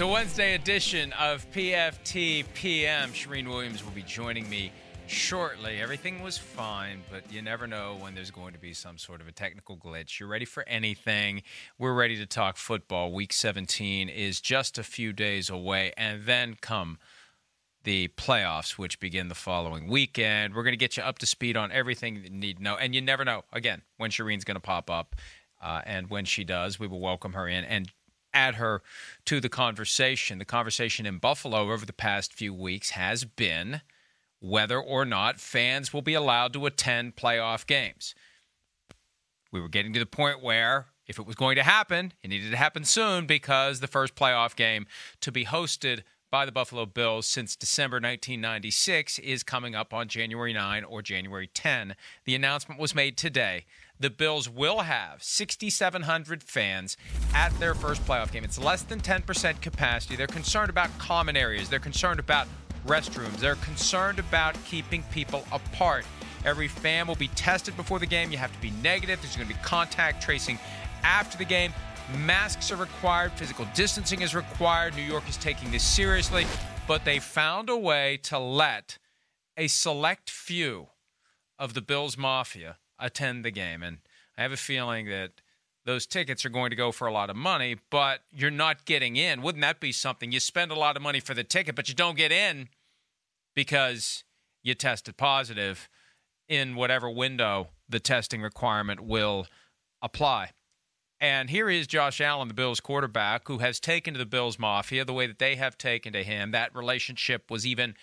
It's a Wednesday edition of PFT PM. Shireen Williams will be joining me shortly. Everything was fine, but you never know when there's going to be some sort of a technical glitch. You're ready for anything. We're ready to talk football. Week 17 is just a few days away, and then come the playoffs, which begin the following weekend. We're going to get you up to speed on everything you need to know. And you never know, again, when Shireen's going to pop up. And when she does, we will welcome her in and add her to the conversation. The conversation in Buffalo over the past few weeks has been whether or not fans will be allowed to attend playoff games. We were getting to the point where, if it was going to happen, it needed to happen soon, because the first playoff game to be hosted by the Buffalo Bills since December 1996 is coming up on January 9 or January 10. The announcement was made today. The Bills will have 6,700 fans at their first playoff game. It's less than 10% capacity. They're concerned about common areas. They're concerned about restrooms. They're concerned about keeping people apart. Every fan will be tested before the game. You have to be negative. There's going to be contact tracing after the game. Masks are required. Physical distancing is required. New York is taking this seriously, but they found a way to let a select few of the Bills Mafia attend the game. And I have a feeling that those tickets are going to go for a lot of money, but you're not getting in. Wouldn't that be something? You spend a lot of money for the ticket, but you don't get in because you tested positive in whatever window the testing requirement will apply. And here is Josh Allen, the Bills quarterback, who has taken to the Bills Mafia the way that they have taken to him. That relationship was even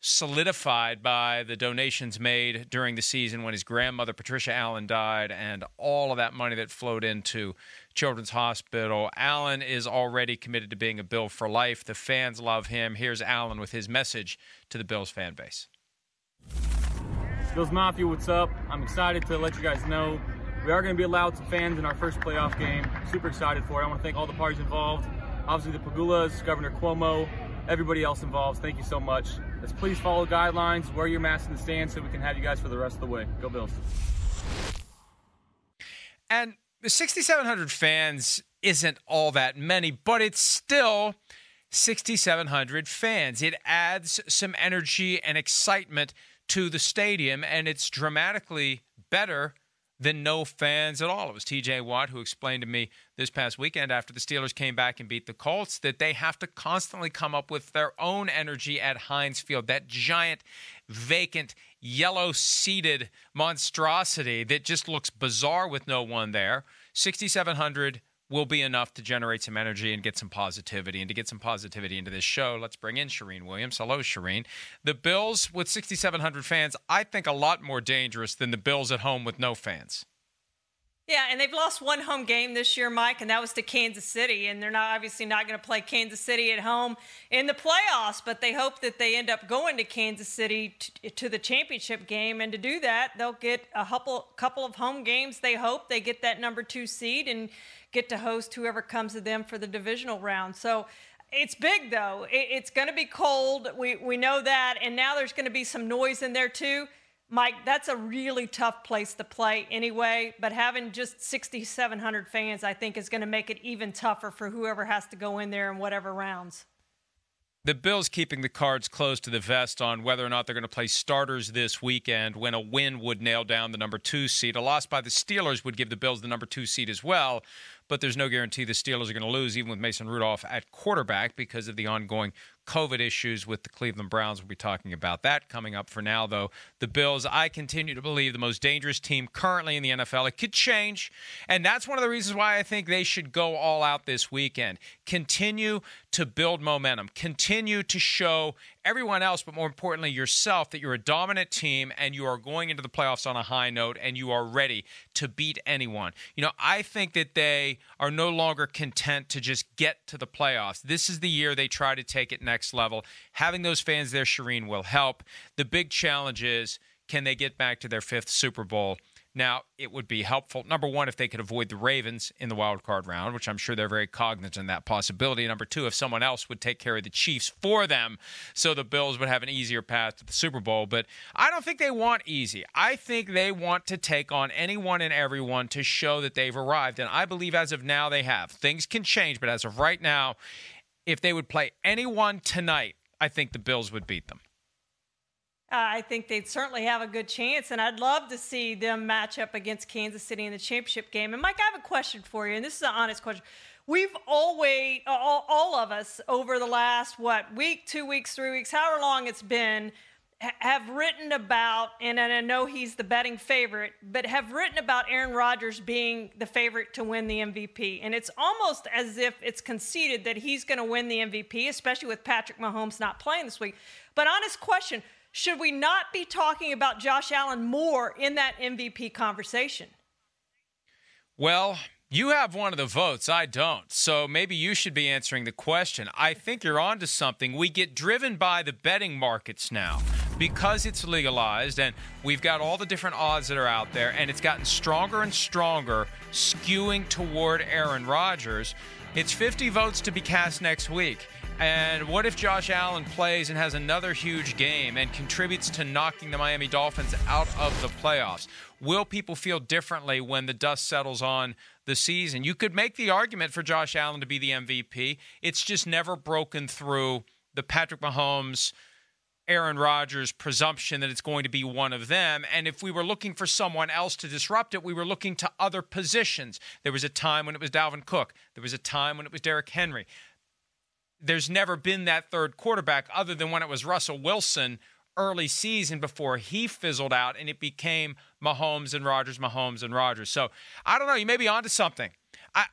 solidified by the donations made during the season when his grandmother, Patricia Allen, died, and all of that money that flowed into Children's Hospital. Allen is already committed to being a Bill for life. The fans love him. Here's Allen with his message to the Bills fan base. Bills Mafia, what's up? I'm excited to let you guys know we are going to be allowed some fans in our first playoff game. Super excited for it. I want to thank all the parties involved. Obviously the Pagulas, Governor Cuomo, everybody else involved. Thank you so much. Let's please follow guidelines, wear your mask in the stands so we can have you guys for the rest of the way. Go Bills. And the 6,700 fans isn't all that many, but it's still 6,700 fans. It adds some energy and excitement to the stadium, and it's dramatically better than no fans at all. It was TJ Watt who explained to me this past weekend after the Steelers came back and beat the Colts that they have to constantly come up with their own energy at Heinz Field, that giant, vacant, yellow-seated monstrosity that just looks bizarre with no one there. 6,700 will be enough to generate some energy and get some positivity. And to get some positivity into this show, let's bring in Shireen Williams. Hello, Shireen. The Bills with 6,700 fans, I think a lot more dangerous than the Bills at home with no fans. Yeah, and they've lost one home game this year, Mike, and that was to Kansas City. And they're not obviously not going to play Kansas City at home in the playoffs, but they hope that they end up going to Kansas City to the championship game. And to do that, they'll get a couple of home games. They hope they get that number 2 seed and get to host whoever comes to them for the divisional round. So it's big, though. It's going to be cold. We know that. And now there's going to be some noise in there, too. Mike, that's a really tough place to play anyway, but having just 6,700 fans, I think, is going to make it even tougher for whoever has to go in there in whatever rounds. The Bills keeping the cards close to the vest on whether or not they're going to play starters this weekend, when a win would nail down the number 2 seed. A loss by the Steelers would give the Bills the number 2 seed as well, but there's no guarantee the Steelers are going to lose, even with Mason Rudolph at quarterback, because of the ongoing COVID issues with the Cleveland Browns. We'll be talking about that coming up. For now, though, the Bills, I continue to believe, the most dangerous team currently in the NFL. It could change, and that's one of the reasons why I think they should go all out this weekend. Continue to build momentum. Continue to show everyone else, but more importantly yourself, that you're a dominant team and you are going into the playoffs on a high note and you are ready to beat anyone. You know, I think that they are no longer content to just get to the playoffs. This is the year they try to take it next level. Having those fans there, Shireen, will help. The big challenge is, can they get back to their 5th Super Bowl? Now, it would be helpful, number 1, if they could avoid the Ravens in the wild card round, which I'm sure they're very cognizant of that possibility. Number 2, if someone else would take care of the Chiefs for them, so the Bills would have an easier path to the Super Bowl. But I don't think they want easy. I think they want to take on anyone and everyone to show that they've arrived. And I believe as of now they have. Things can change, but as of right now, if they would play anyone tonight, I think the Bills would beat them. I think they'd certainly have a good chance, and I'd love to see them match up against Kansas City in the championship game. And, Mike, I have a question for you, and this is an honest question. We've always, all of us, over the last, week, 2 weeks, 3 weeks, however long it's been, have written about, and I know he's the betting favorite, but have written about Aaron Rodgers being the favorite to win the MVP. And it's almost as if it's conceded that he's going to win the MVP, especially with Patrick Mahomes not playing this week. But honest question, should we not be talking about Josh Allen more in that MVP conversation? Well, you have one of the votes. I don't. So maybe you should be answering the question. I think you're onto something. We get driven by the betting markets now because it's legalized and we've got all the different odds that are out there, and it's gotten stronger and stronger, skewing toward Aaron Rodgers. It's 50 votes to be cast next week. And what if Josh Allen plays and has another huge game and contributes to knocking the Miami Dolphins out of the playoffs? Will people feel differently when the dust settles on the season? You could make the argument for Josh Allen to be the MVP. It's just never broken through the Patrick Mahomes, Aaron Rodgers presumption that it's going to be one of them. And if we were looking for someone else to disrupt it, we were looking to other positions. There was a time when it was Dalvin Cook. There was a time when it was Derrick Henry. There's never been that third quarterback other than when it was Russell Wilson early season before he fizzled out and it became Mahomes and Rodgers, Mahomes and Rodgers. So I don't know. You may be onto something.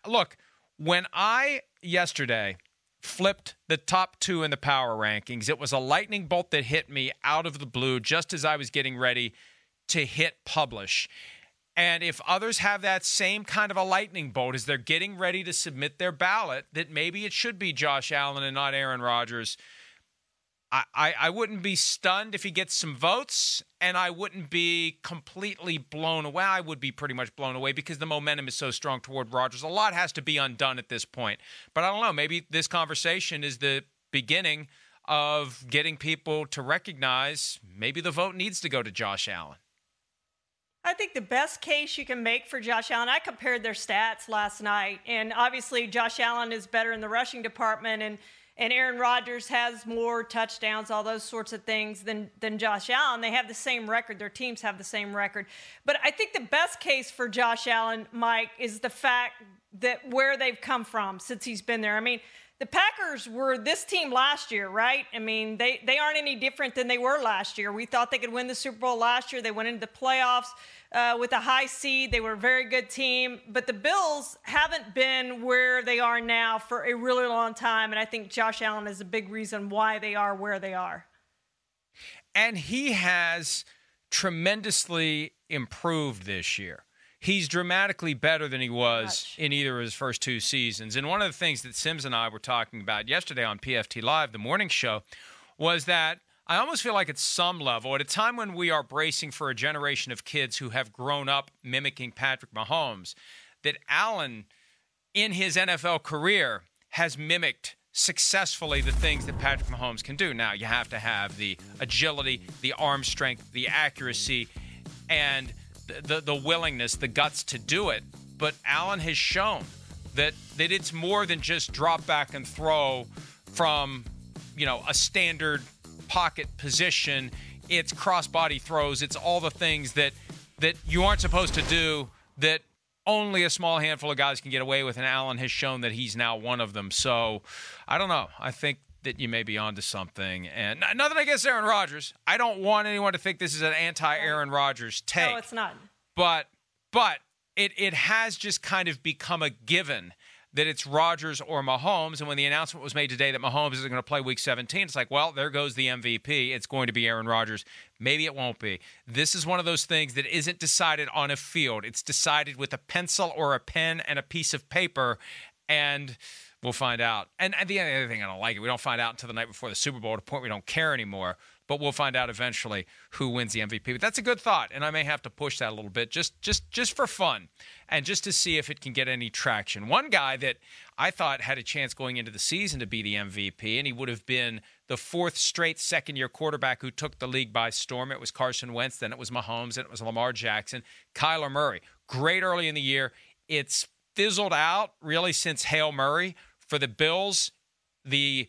Look, when I yesterday flipped the top two in the power rankings, it was a lightning bolt that hit me out of the blue just as I was getting ready to hit publish. And if others have that same kind of a lightning bolt as they're getting ready to submit their ballot, that maybe it should be Josh Allen and not Aaron Rodgers, I wouldn't be stunned if he gets some votes, and I wouldn't be completely blown away. I would be pretty much blown away because the momentum is so strong toward Rodgers. A lot has to be undone at this point. But I don't know, maybe this conversation is the beginning of getting people to recognize maybe the vote needs to go to Josh Allen. I think the best case you can make for Josh Allen, I compared their stats last night, and obviously Josh Allen is better in the rushing department, and Aaron Rodgers has more touchdowns, all those sorts of things than Josh Allen. They have the same record. Their teams have the same record. But I think the best case for Josh Allen, Mike, is the fact that where they've come from since he's been there. I mean, the Packers were this team last year, right? I mean, they aren't any different than they were last year. We thought they could win the Super Bowl last year. They went into the playoffs with a high seed. They were a very good team. But the Bills haven't been where they are now for a really long time, and I think Josh Allen is a big reason why they are where they are. And he has tremendously improved this year. He's dramatically better than he was in either of his first two seasons. And one of the things that Sims and I were talking about yesterday on PFT Live, the morning show, was that I almost feel like at some level, at a time when we are bracing for a generation of kids who have grown up mimicking Patrick Mahomes, that Allen, in his NFL career, has mimicked successfully the things that Patrick Mahomes can do. Now, you have to have the agility, the arm strength, the accuracy, and the willingness, the guts to do it. But Allen has shown that it's more than just drop back and throw from, a standard pocket position. It's cross-body throws. It's all the things that you aren't supposed to do that only a small handful of guys can get away with, and Allen has shown that he's now one of them. So, I don't know. I think that you may be onto something. And nothing against Aaron Rodgers. I don't want anyone to think this is an anti-Aaron Rodgers take. No, it's not. But it has just kind of become a given that it's Rodgers or Mahomes. And when the announcement was made today that Mahomes isn't going to play Week 17, it's like, well, there goes the MVP. It's going to be Aaron Rodgers. Maybe it won't be. This is one of those things that isn't decided on a field. It's decided with a pencil or a pen and a piece of paper. And we'll find out. And the other thing, I don't like it. We don't find out until the night before the Super Bowl, to the point we don't care anymore. But we'll find out eventually who wins the MVP. But that's a good thought, and I may have to push that a little bit just for fun and just to see if it can get any traction. One guy that I thought had a chance going into the season to be the MVP, and he would have been the fourth straight second-year quarterback who took the league by storm. It was Carson Wentz, then it was Mahomes, and it was Lamar Jackson. Kyler Murray, great early in the year. It's fizzled out really since Hail Murray for the Bills. The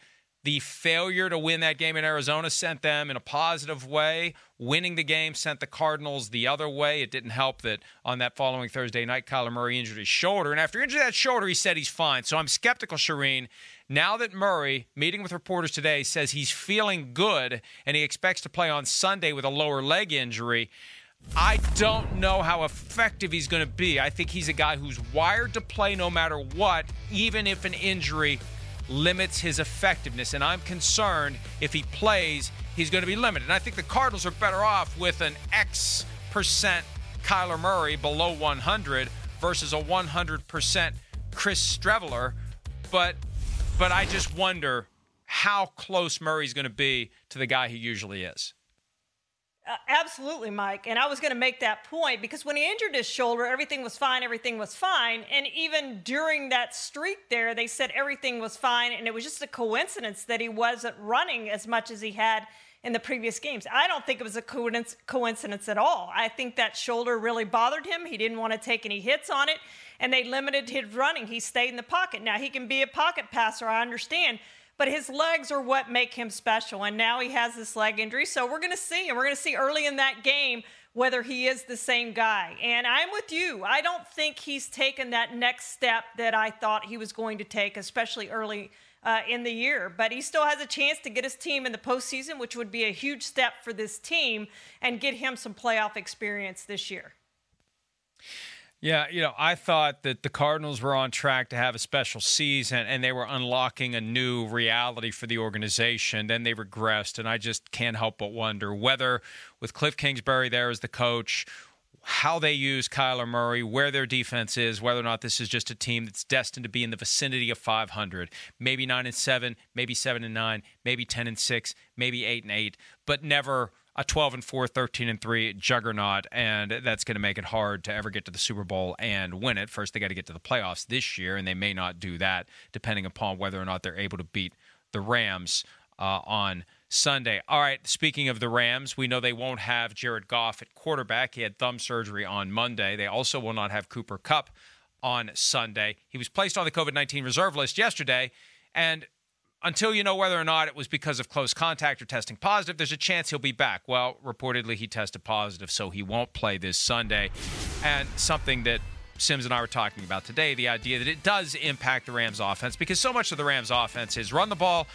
failure to win that game in Arizona sent them in a positive way. Winning the game sent the Cardinals the other way. It didn't help that on that following Thursday night, Kyler Murray injured his shoulder. And after injuring that shoulder, he said he's fine. So I'm skeptical, Shireen. Now that Murray, meeting with reporters today, says he's feeling good and he expects to play on Sunday with a lower leg injury, I don't know how effective he's going to be. I think he's a guy who's wired to play no matter what, even if an injury limits his effectiveness, and I'm concerned if he plays, he's going to be limited. And I think the Cardinals are better off with an X% Kyler Murray below 100 versus a 100% Chris Streveler. But I just wonder how close Murray's going to be to the guy he usually is. Absolutely, Mike. And I was going to make that point because when he injured his shoulder, everything was fine. And even during that streak there, they said everything was fine. And it was just a coincidence that he wasn't running as much as he had in the previous games. I don't think it was a coincidence at all. I think that shoulder really bothered him. He didn't want to take any hits on it. And they limited his running. He stayed in the pocket. Now, he can be a pocket passer, I understand. But his legs are what make him special, and now he has this leg injury. So we're going to see, and we're going to see early in that game whether he is the same guy. And I'm with you. I don't think he's taken that next step that I thought he was going to take, especially early in the year. But he still has a chance to get his team in the postseason, which would be a huge step for this team, and get him some playoff experience this year. Yeah, I thought that the Cardinals were on track to have a special season and they were unlocking a new reality for the organization. Then they regressed, and I just can't help but wonder whether, with Cliff Kingsbury there as the coach, how they use Kyler Murray, where their defense is, whether or not this is just a team that's destined to be in the vicinity of 500, maybe 9-7, maybe 7-9, maybe 10-6, maybe 8-8, but never a 12-4, 13-3 juggernaut, and that's going to make it hard to ever get to the Super Bowl and win it. First, they got to get to the playoffs this year, and they may not do that, depending upon whether or not they're able to beat the Rams on Sunday. All right, speaking of the Rams, we know they won't have Jared Goff at quarterback. He had thumb surgery on Monday. They also will not have Cooper Kupp on Sunday. He was placed on the COVID-19 reserve list yesterday, and until you know whether or not it was because of close contact or testing positive, there's a chance he'll be back. Well, reportedly he tested positive, so he won't play this Sunday. And something that Sims and I were talking about today, the idea that it does impact the Rams' offense, because so much of the Rams' offense is run the ball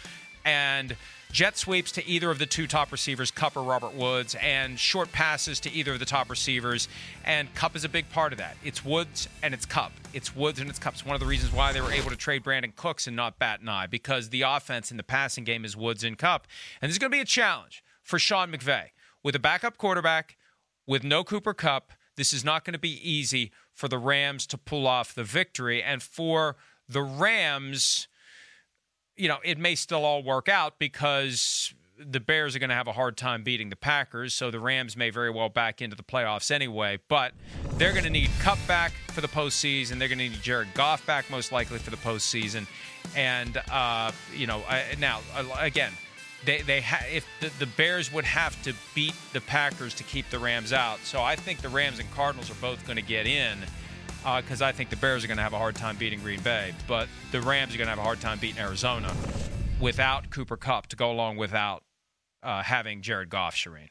and jet sweeps to either of the two top receivers, Kupp or Robert Woods, and short passes to either of the top receivers. And Kupp is a big part of that. It's Woods and it's Kupp. It's Woods and it's Kupp. It's one of the reasons why they were able to trade Brandon Cooks and not bat an eye, because the offense in the passing game is Woods and Kupp. And this is going to be a challenge for Sean McVay. With a backup quarterback, with no Cooper Kupp, this is not going to be easy for the Rams to pull off the victory. And for the Rams, it may still all work out because the Bears are going to have a hard time beating the Packers, so the Rams may very well back into the playoffs anyway. But they're going to need Kupp back for the postseason. They're going to need Jared Goff back most likely for the postseason. And, again, if the Bears would have to beat the Packers to keep the Rams out. So I think the Rams and Cardinals are both going to get in, because I think the Bears are going to have a hard time beating Green Bay, but the Rams are going to have a hard time beating Arizona without Cooper Kupp to go along without having Jared Goff, Shireen.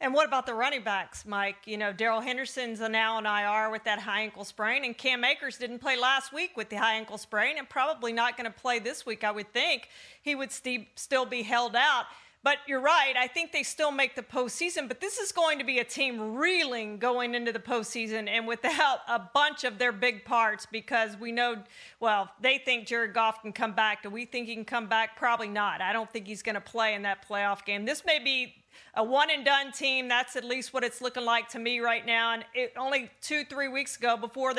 And what about the running backs, Mike? Darrell Henderson's now on IR with that high ankle sprain, and Cam Akers didn't play last week with the high ankle sprain and probably not going to play this week, I would think. He would still be held out. But you're right. I think they still make the postseason. But this is going to be a team reeling going into the postseason and without a bunch of their big parts, because we know, well, they think Jared Goff can come back. Do we think he can come back? Probably not. I don't think he's going to play in that playoff game. This may be a one-and-done team. That's at least what it's looking like to me right now. And only 2-3 weeks ago, before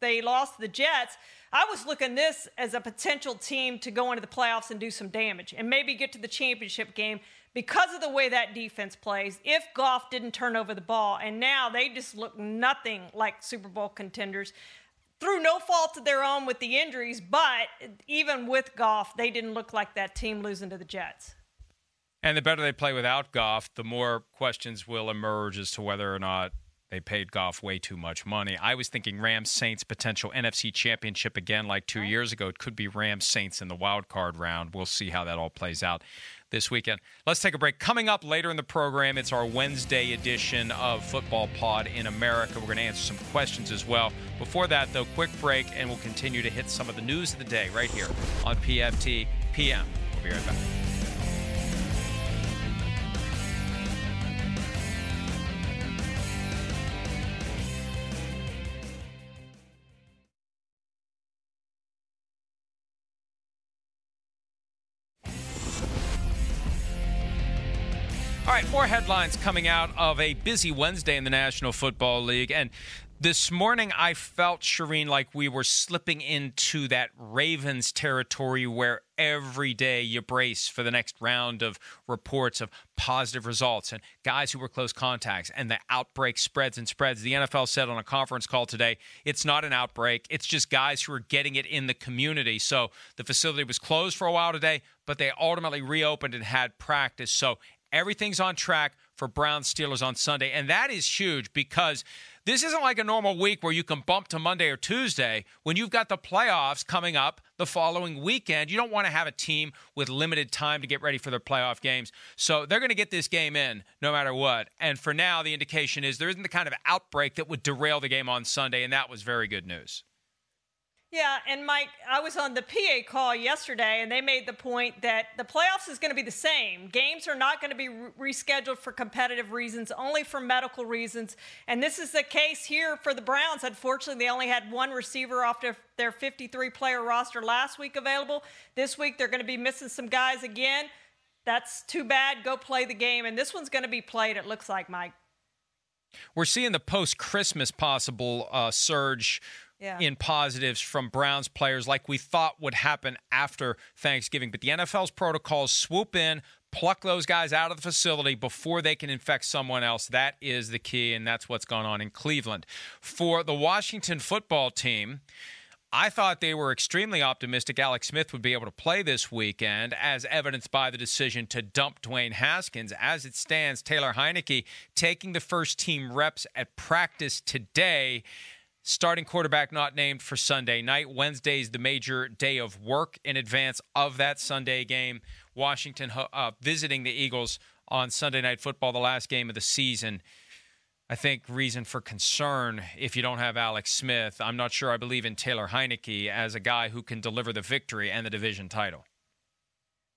they lost the Jets, I was looking this as a potential team to go into the playoffs and do some damage and maybe get to the championship game because of the way that defense plays, if Goff didn't turn over the ball. And now they just look nothing like Super Bowl contenders through no fault of their own with the injuries. But even with Goff, they didn't look like that team losing to the Jets. And the better they play without Goff, the more questions will emerge as to whether or not They paid Goff way too much money. I was thinking Rams, Saints, potential NFC championship again like 2 years ago. It could be Rams, Saints in the wild card round. We'll see how that all plays out this weekend. Let's take a break. Coming up later in the program, it's our Wednesday edition of Football Pod in America. We're going to answer some questions as well. Before that, though, quick break, and we'll continue to hit some of the news of the day right here on PFT PM. We'll be right back. All right, more headlines coming out of a busy Wednesday in the National Football League. And this morning I felt, Shireen, like we were slipping into that Ravens territory where every day you brace for the next round of reports of positive results and guys who were close contacts and the outbreak spreads and spreads. The NFL said on a conference call today, it's not an outbreak. It's just guys who are getting it in the community. So the facility was closed for a while today, but they ultimately reopened and had practice. So everything's on track for Browns Steelers on Sunday, and that is huge because this isn't like a normal week where you can bump to Monday or Tuesday. When you've got the playoffs coming up the following weekend, you don't want to have a team with limited time to get ready for their playoff games. So they're going to get this game in no matter what. And for now, the indication is there isn't the kind of outbreak that would derail the game on Sunday, and that was very good news. Yeah, and Mike, I was on the PA call yesterday, and they made the point that the playoffs is going to be the same. Games are not going to be rescheduled for competitive reasons, only for medical reasons. And this is the case here for the Browns. Unfortunately, they only had one receiver off their 53-player roster last week available. This week, they're going to be missing some guys again. That's too bad. Go play the game. And this one's going to be played, it looks like, Mike. We're seeing the post-Christmas possible surge in positives from Browns players like we thought would happen after Thanksgiving. But the NFL's protocols swoop in, pluck those guys out of the facility before they can infect someone else. That is the key, and that's what's gone on in Cleveland. For the Washington football team, I thought they were extremely optimistic Alex Smith would be able to play this weekend, as evidenced by the decision to dump Dwayne Haskins. As it stands, Taylor Heinicke taking the first team reps at practice today. Starting quarterback not named for Sunday night. Wednesday's the major day of work in advance of that Sunday game. Washington visiting the Eagles on Sunday Night Football, the last game of the season. I think reason for concern if you don't have Alex Smith. I'm not sure I believe in Taylor Heinicke as a guy who can deliver the victory and the division title.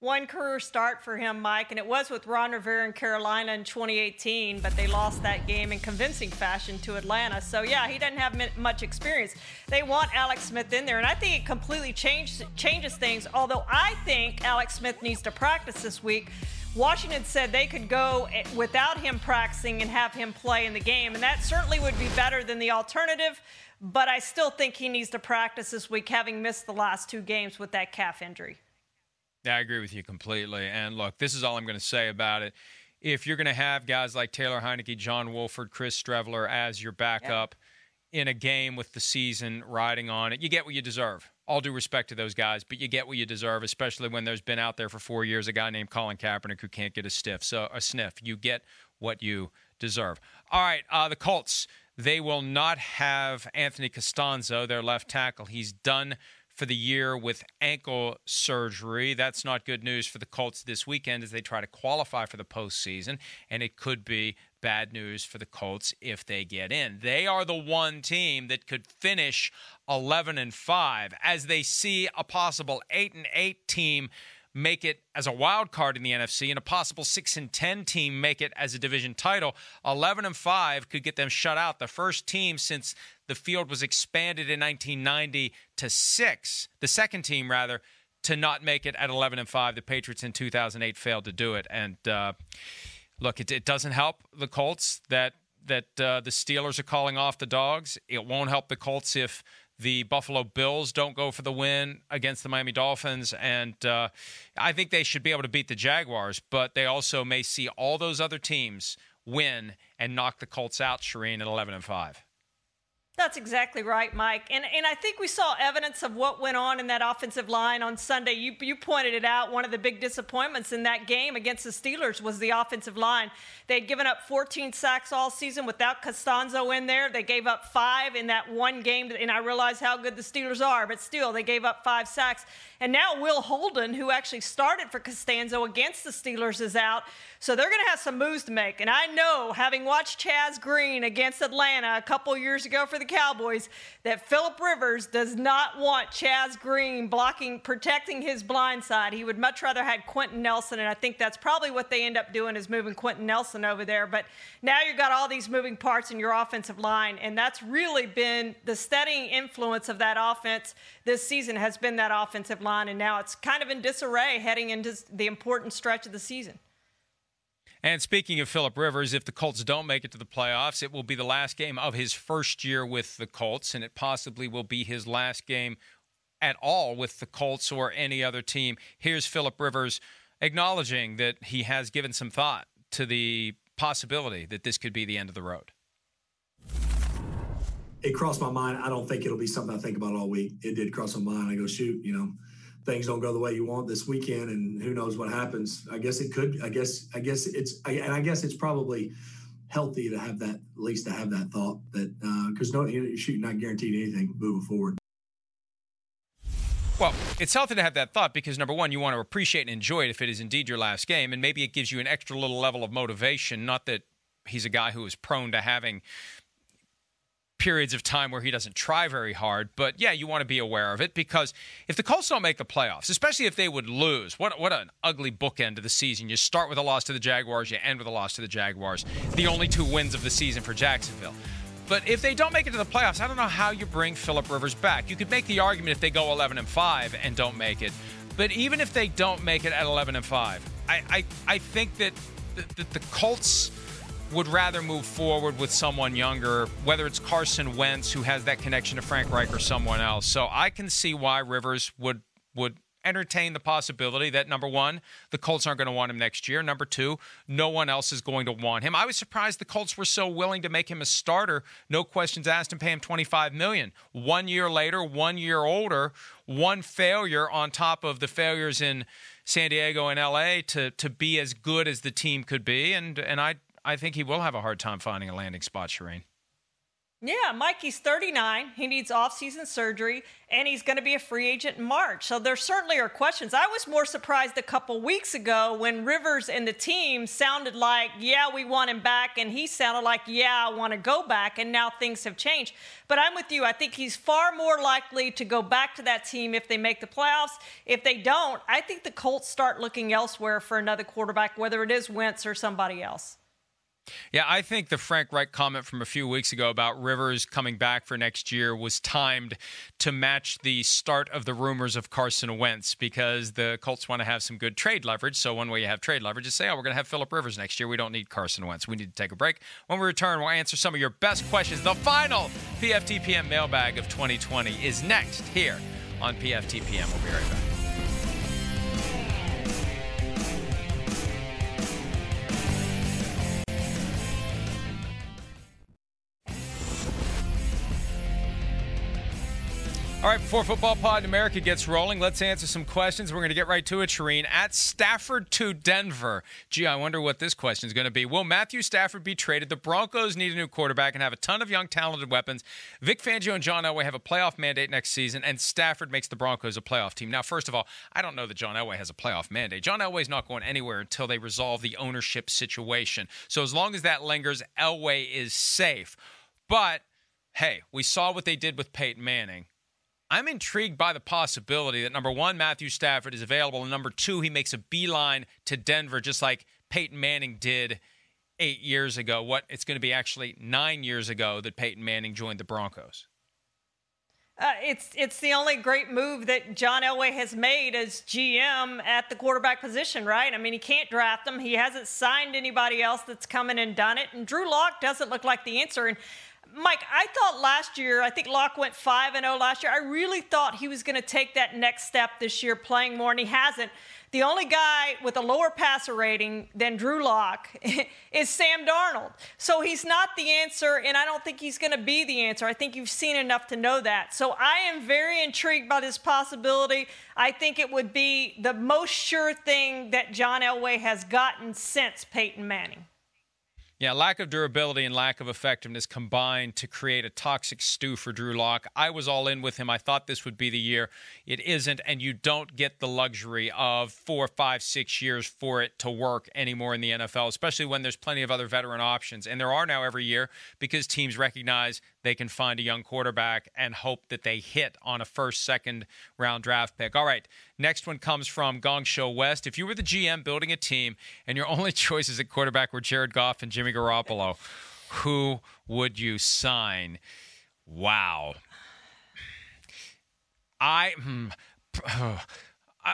One career start for him, Mike, and it was with Ron Rivera in Carolina in 2018, but they lost that game in convincing fashion to Atlanta. So, yeah, he doesn't have much experience. They want Alex Smith in there, and I think it completely changes things, although I think Alex Smith needs to practice this week. Washington said they could go without him practicing and have him play in the game, and that certainly would be better than the alternative, but I still think he needs to practice this week, having missed the last two games with that calf injury. Yeah, I agree with you completely. And look, this is all I'm going to say about it. If you're going to have guys like Taylor Heinicke, John Wolford, Chris Streveler as your backup in a game with the season riding on it, you get what you deserve. All due respect to those guys, but you get what you deserve, especially when there's been out there for 4 years a guy named Colin Kaepernick who can't get a sniff. You get what you deserve. All right, the Colts, they will not have Anthony Costanzo, their left tackle. He's done for the year with ankle surgery. That's not good news for the Colts this weekend as they try to qualify for the postseason, and it could be bad news for the Colts if they get in. They are the one team that could finish 11-5 as they see a possible 8-8 team make it as a wild card in the NFC and a possible 6-10 team make it as a division title. 11-5 could get them shut out. The first team since the field was expanded in 1990 to six, the second team rather, to not make it at 11-5. The Patriots in 2008 failed to do it. And look, it doesn't help the Colts that the Steelers are calling off the Dogs. It won't help the Colts if the Buffalo Bills don't go for the win against the Miami Dolphins, and I think they should be able to beat the Jaguars, but they also may see all those other teams win and knock the Colts out, Shireen, at 11-5. That's exactly right, Mike. And I think we saw evidence of what went on in that offensive line on Sunday. You pointed it out. One of the big disappointments in that game against the Steelers was the offensive line. They had given up 14 sacks all season without Costanzo in there. They gave up 5 in that one game, and I realize how good the Steelers are, but still, they gave up 5 sacks. And now Will Holden, who actually started for Costanzo against the Steelers, is out. So they're going to have some moves to make. And I know, having watched Chaz Green against Atlanta a couple years ago for the Cowboys, that Philip Rivers does not want Chaz Green protecting his blind side. He would much rather had Quentin Nelson, and I think that's probably what they end up doing, is moving Quentin Nelson over there. But now you've got all these moving parts in your offensive line, and that's really been the steadying influence of that offense this season, has been that offensive line, and now it's kind of in disarray heading into the important stretch of the season. And speaking of Philip Rivers, if the Colts don't make it to the playoffs, it will be the last game of his first year with the Colts, and it possibly will be his last game at all with the Colts or any other team. Here's Philip Rivers acknowledging that he has given some thought to the possibility that this could be the end of the road. It crossed my mind. I don't think it'll be something I think about all week. It did cross my mind. I go, shoot, things don't go the way you want this weekend, and who knows what happens. I guess it could. I guess it's probably healthy to have that, at least to have that thought, that because you're not guaranteed anything moving forward. Well, it's healthy to have that thought because, number one, you want to appreciate and enjoy it if it is indeed your last game, and maybe it gives you an extra little level of motivation. Not that he's a guy who is prone to having periods of time where he doesn't try very hard, but yeah, you want to be aware of it, because if the Colts don't make the playoffs, especially if they would lose, what an ugly bookend to the season. You start with a loss to the Jaguars, you end with a loss to the Jaguars, the only 2 wins of the season for Jacksonville. But if they don't make it to the playoffs, I don't know how you bring Philip Rivers back. You could make the argument if they go 11-5 and don't make it, but even if they don't make it at 11-5, I think that the Colts would rather move forward with someone younger, whether it's Carson Wentz, who has that connection to Frank Reich, or someone else. So I can see why Rivers would entertain the possibility that, number one, the Colts aren't going to want him next year. Number two, no one else is going to want him. I was surprised the Colts were so willing to make him a starter, no questions asked, and pay him $25 million. 1 year later, 1 year older, one failure on top of the failures in San Diego and L.A. to be as good as the team could be, and I think he will have a hard time finding a landing spot, Shireen. Yeah, Mikey's 39. He needs off-season surgery, and he's going to be a free agent in March. So there certainly are questions. I was more surprised a couple weeks ago when Rivers and the team sounded like, yeah, we want him back, and he sounded like, yeah, I want to go back, and now things have changed. But I'm with you. I think he's far more likely to go back to that team if they make the playoffs. If they don't, I think the Colts start looking elsewhere for another quarterback, whether it is Wentz or somebody else. Yeah, I think the Frank Reich comment from a few weeks ago about Rivers coming back for next year was timed to match the start of the rumors of Carson Wentz, because the Colts want to have some good trade leverage. So one way you have trade leverage is say, oh, we're going to have Philip Rivers next year. We don't need Carson Wentz. We need to take a break. When we return, we'll answer some of your best questions. The final PFT PM mailbag of 2020 is next here on PFT PM. We'll be right back. All right, before Football Pod in America gets rolling, let's answer some questions. We're going to get right to it, Shireen. At Stafford to Denver. Gee, I wonder what this question is going to be. Will Matthew Stafford be traded? The Broncos need a new quarterback and have a ton of young, talented weapons. Vic Fangio and John Elway have a playoff mandate next season, and Stafford makes the Broncos a playoff team. Now, first of all, I don't know that John Elway has a playoff mandate. John Elway's not going anywhere until they resolve the ownership situation. So as long as that lingers, Elway is safe. But, hey, we saw what they did with Peyton Manning. I'm intrigued by the possibility that, number one, Matthew Stafford is available, and number two, he makes a beeline to Denver just like Peyton Manning did 8 years ago. It's going to be actually 9 years ago that Peyton Manning joined the Broncos. It's the only great move that John Elway has made as GM at the quarterback position, right? I mean, he can't draft them. He hasn't signed anybody else that's come in and done it. And Drew Lock doesn't look like the answer. And Mike, I thought last year, I think Locke went 5-0 last year. I really thought he was going to take that next step this year, playing more, and he hasn't. The only guy with a lower passer rating than Drew Lock is Sam Darnold. So he's not the answer, and I don't think he's going to be the answer. I think you've seen enough to know that. So I am very intrigued by this possibility. I think it would be the most sure thing that John Elway has gotten since Peyton Manning. Yeah, lack of durability and lack of effectiveness combined to create a toxic stew for Drew Lock. I was all in with him. I thought this would be the year. It isn't, and you don't get the luxury of 4, 5, 6 years for it to work anymore in the NFL, especially when there's plenty of other veteran options. And there are now every year because teams recognize they can find a young quarterback and hope that they hit on a first, second round draft pick. All right, next one comes from Gong Show West. If you were the GM building a team and your only choices at quarterback were Jared Goff and Jimmy Garoppolo, who would you sign? Wow.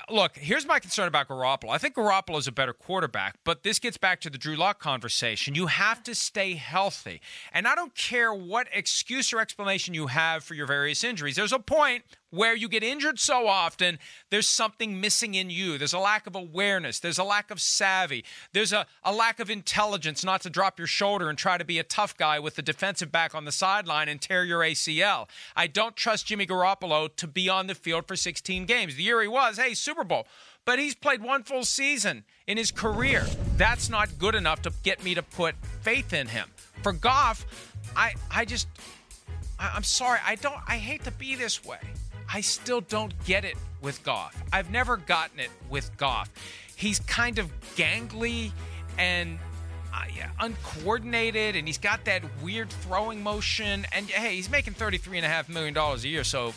Look, here's my concern about Garoppolo. I think Garoppolo is a better quarterback, but this gets back to the Drew Lock conversation. You have to stay healthy. And I don't care what excuse or explanation you have for your various injuries. There's a point where you get injured so often, there's something missing in you. There's a lack of awareness. There's a lack of savvy. There's a lack of intelligence not to drop your shoulder and try to be a tough guy with the defensive back on the sideline and tear your ACL. I don't trust Jimmy Garoppolo to be on the field for 16 games. The year he was, hey, Super Bowl. But he's played one full season in his career. That's not good enough to get me to put faith in him. For Goff, I'm sorry, I hate to be this way. I still don't get it with Goff. I've never gotten it with Goff. He's kind of gangly and uncoordinated, and he's got that weird throwing motion. And, hey, he's making $33.5 million a year, so,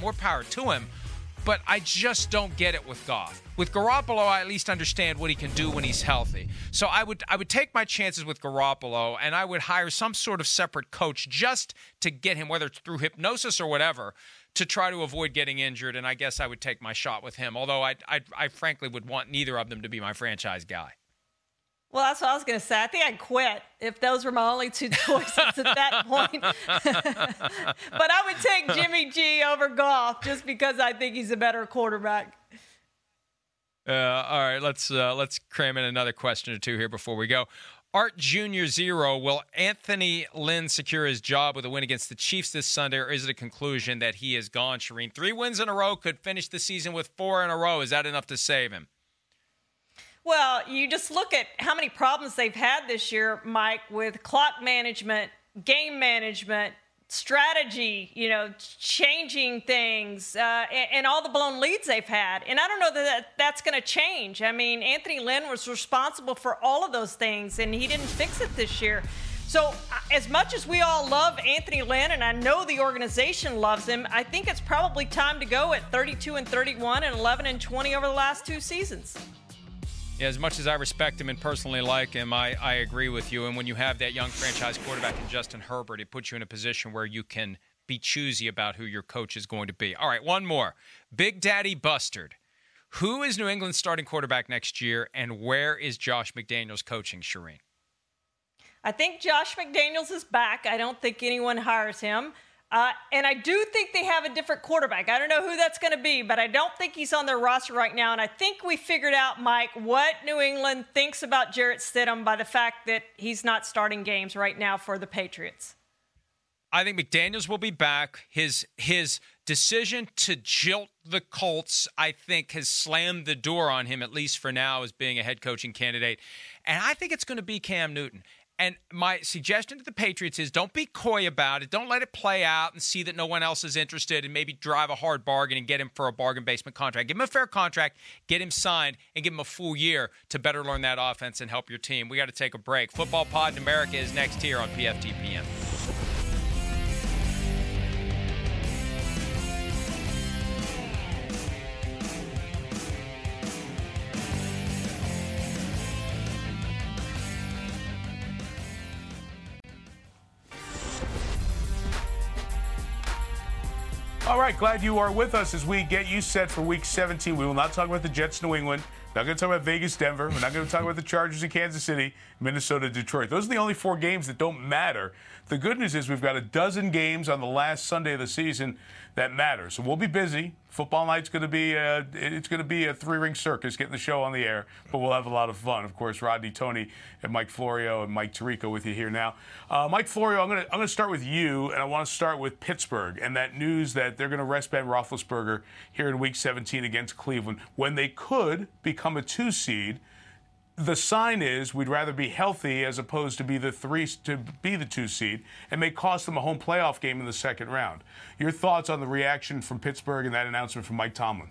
more power to him. But I just don't get it with Goff. With Garoppolo, I at least understand what he can do when he's healthy. So I would take my chances with Garoppolo, and I would hire some sort of separate coach just to get him, whether it's through hypnosis or whatever, to try to avoid getting injured, and I guess I would take my shot with him, although I frankly would want neither of them to be my franchise guy. Well, that's what I was going to say. I think I'd quit if those were my only two choices at that point. But I would take Jimmy G over Goff just because I think he's a better quarterback. All right, let's cram in another question or two here before we go. Art Jr. Zero, will Anthony Lynn secure his job with a win against the Chiefs this Sunday, or is it a conclusion that he is gone, Shireen? 3 wins in a row, could finish the season with 4 in a row. Is that enough to save him? Well, you just look at how many problems they've had this year, Mike, with clock management, game management, strategy, changing things, and all the blown leads they've had. And I don't know that that's going to change. I mean, Anthony Lynn was responsible for all of those things, and he didn't fix it this year. So as much as we all love Anthony Lynn, and I know the organization loves him, I think it's probably time to go at 32-31 and 11-20 over the last 2 seasons. Yeah, as much as I respect him and personally like him, I agree with you. And when you have that young franchise quarterback in Justin Herbert, it puts you in a position where you can be choosy about who your coach is going to be. All right, one more. Big Daddy Bustard. Who is New England's starting quarterback next year, and where is Josh McDaniels coaching, Shireen? I think Josh McDaniels is back. I don't think anyone hires him. And I do think they have a different quarterback. I don't know who that's going to be, but I don't think he's on their roster right now. And I think we figured out, Mike, what New England thinks about Jarrett Stidham by the fact that he's not starting games right now for the Patriots. I think McDaniels will be back. His decision to jilt the Colts, I think, has slammed the door on him, at least for now, as being a head coaching candidate. And I think it's going to be Cam Newton. And my suggestion to the Patriots is don't be coy about it. Don't let it play out and see that no one else is interested and maybe drive a hard bargain and get him for a bargain basement contract. Give him a fair contract, get him signed, and give him a full year to better learn that offense and help your team. We got to take a break. Football Pod in America is next here on PFT PM. All right, glad you are with us as we get you set for Week 17. We will not talk about the Jets, New England. Not going to talk about Vegas, Denver. We're not going to talk about the Chargers in Kansas City, Minnesota, Detroit. Those are the only 4 games that don't matter. The good news is we've got a dozen games on the last Sunday of the season that matter. So we'll be busy. Football night's going to be a three-ring circus getting the show on the air, but we'll have a lot of fun. Of course, Rodney, Tony, and Mike Florio and Mike Tirico with you here now. Mike Florio, I'm going to start with you, and I want to start with Pittsburgh and that news that they're going to rest Ben Roethlisberger here in Week 17 against Cleveland when they could become a 2 seed. The sign is we'd rather be healthy as opposed to be the 2 seed, and may cost them a home playoff game in the second round. Your thoughts on the reaction from Pittsburgh and that announcement from Mike Tomlin?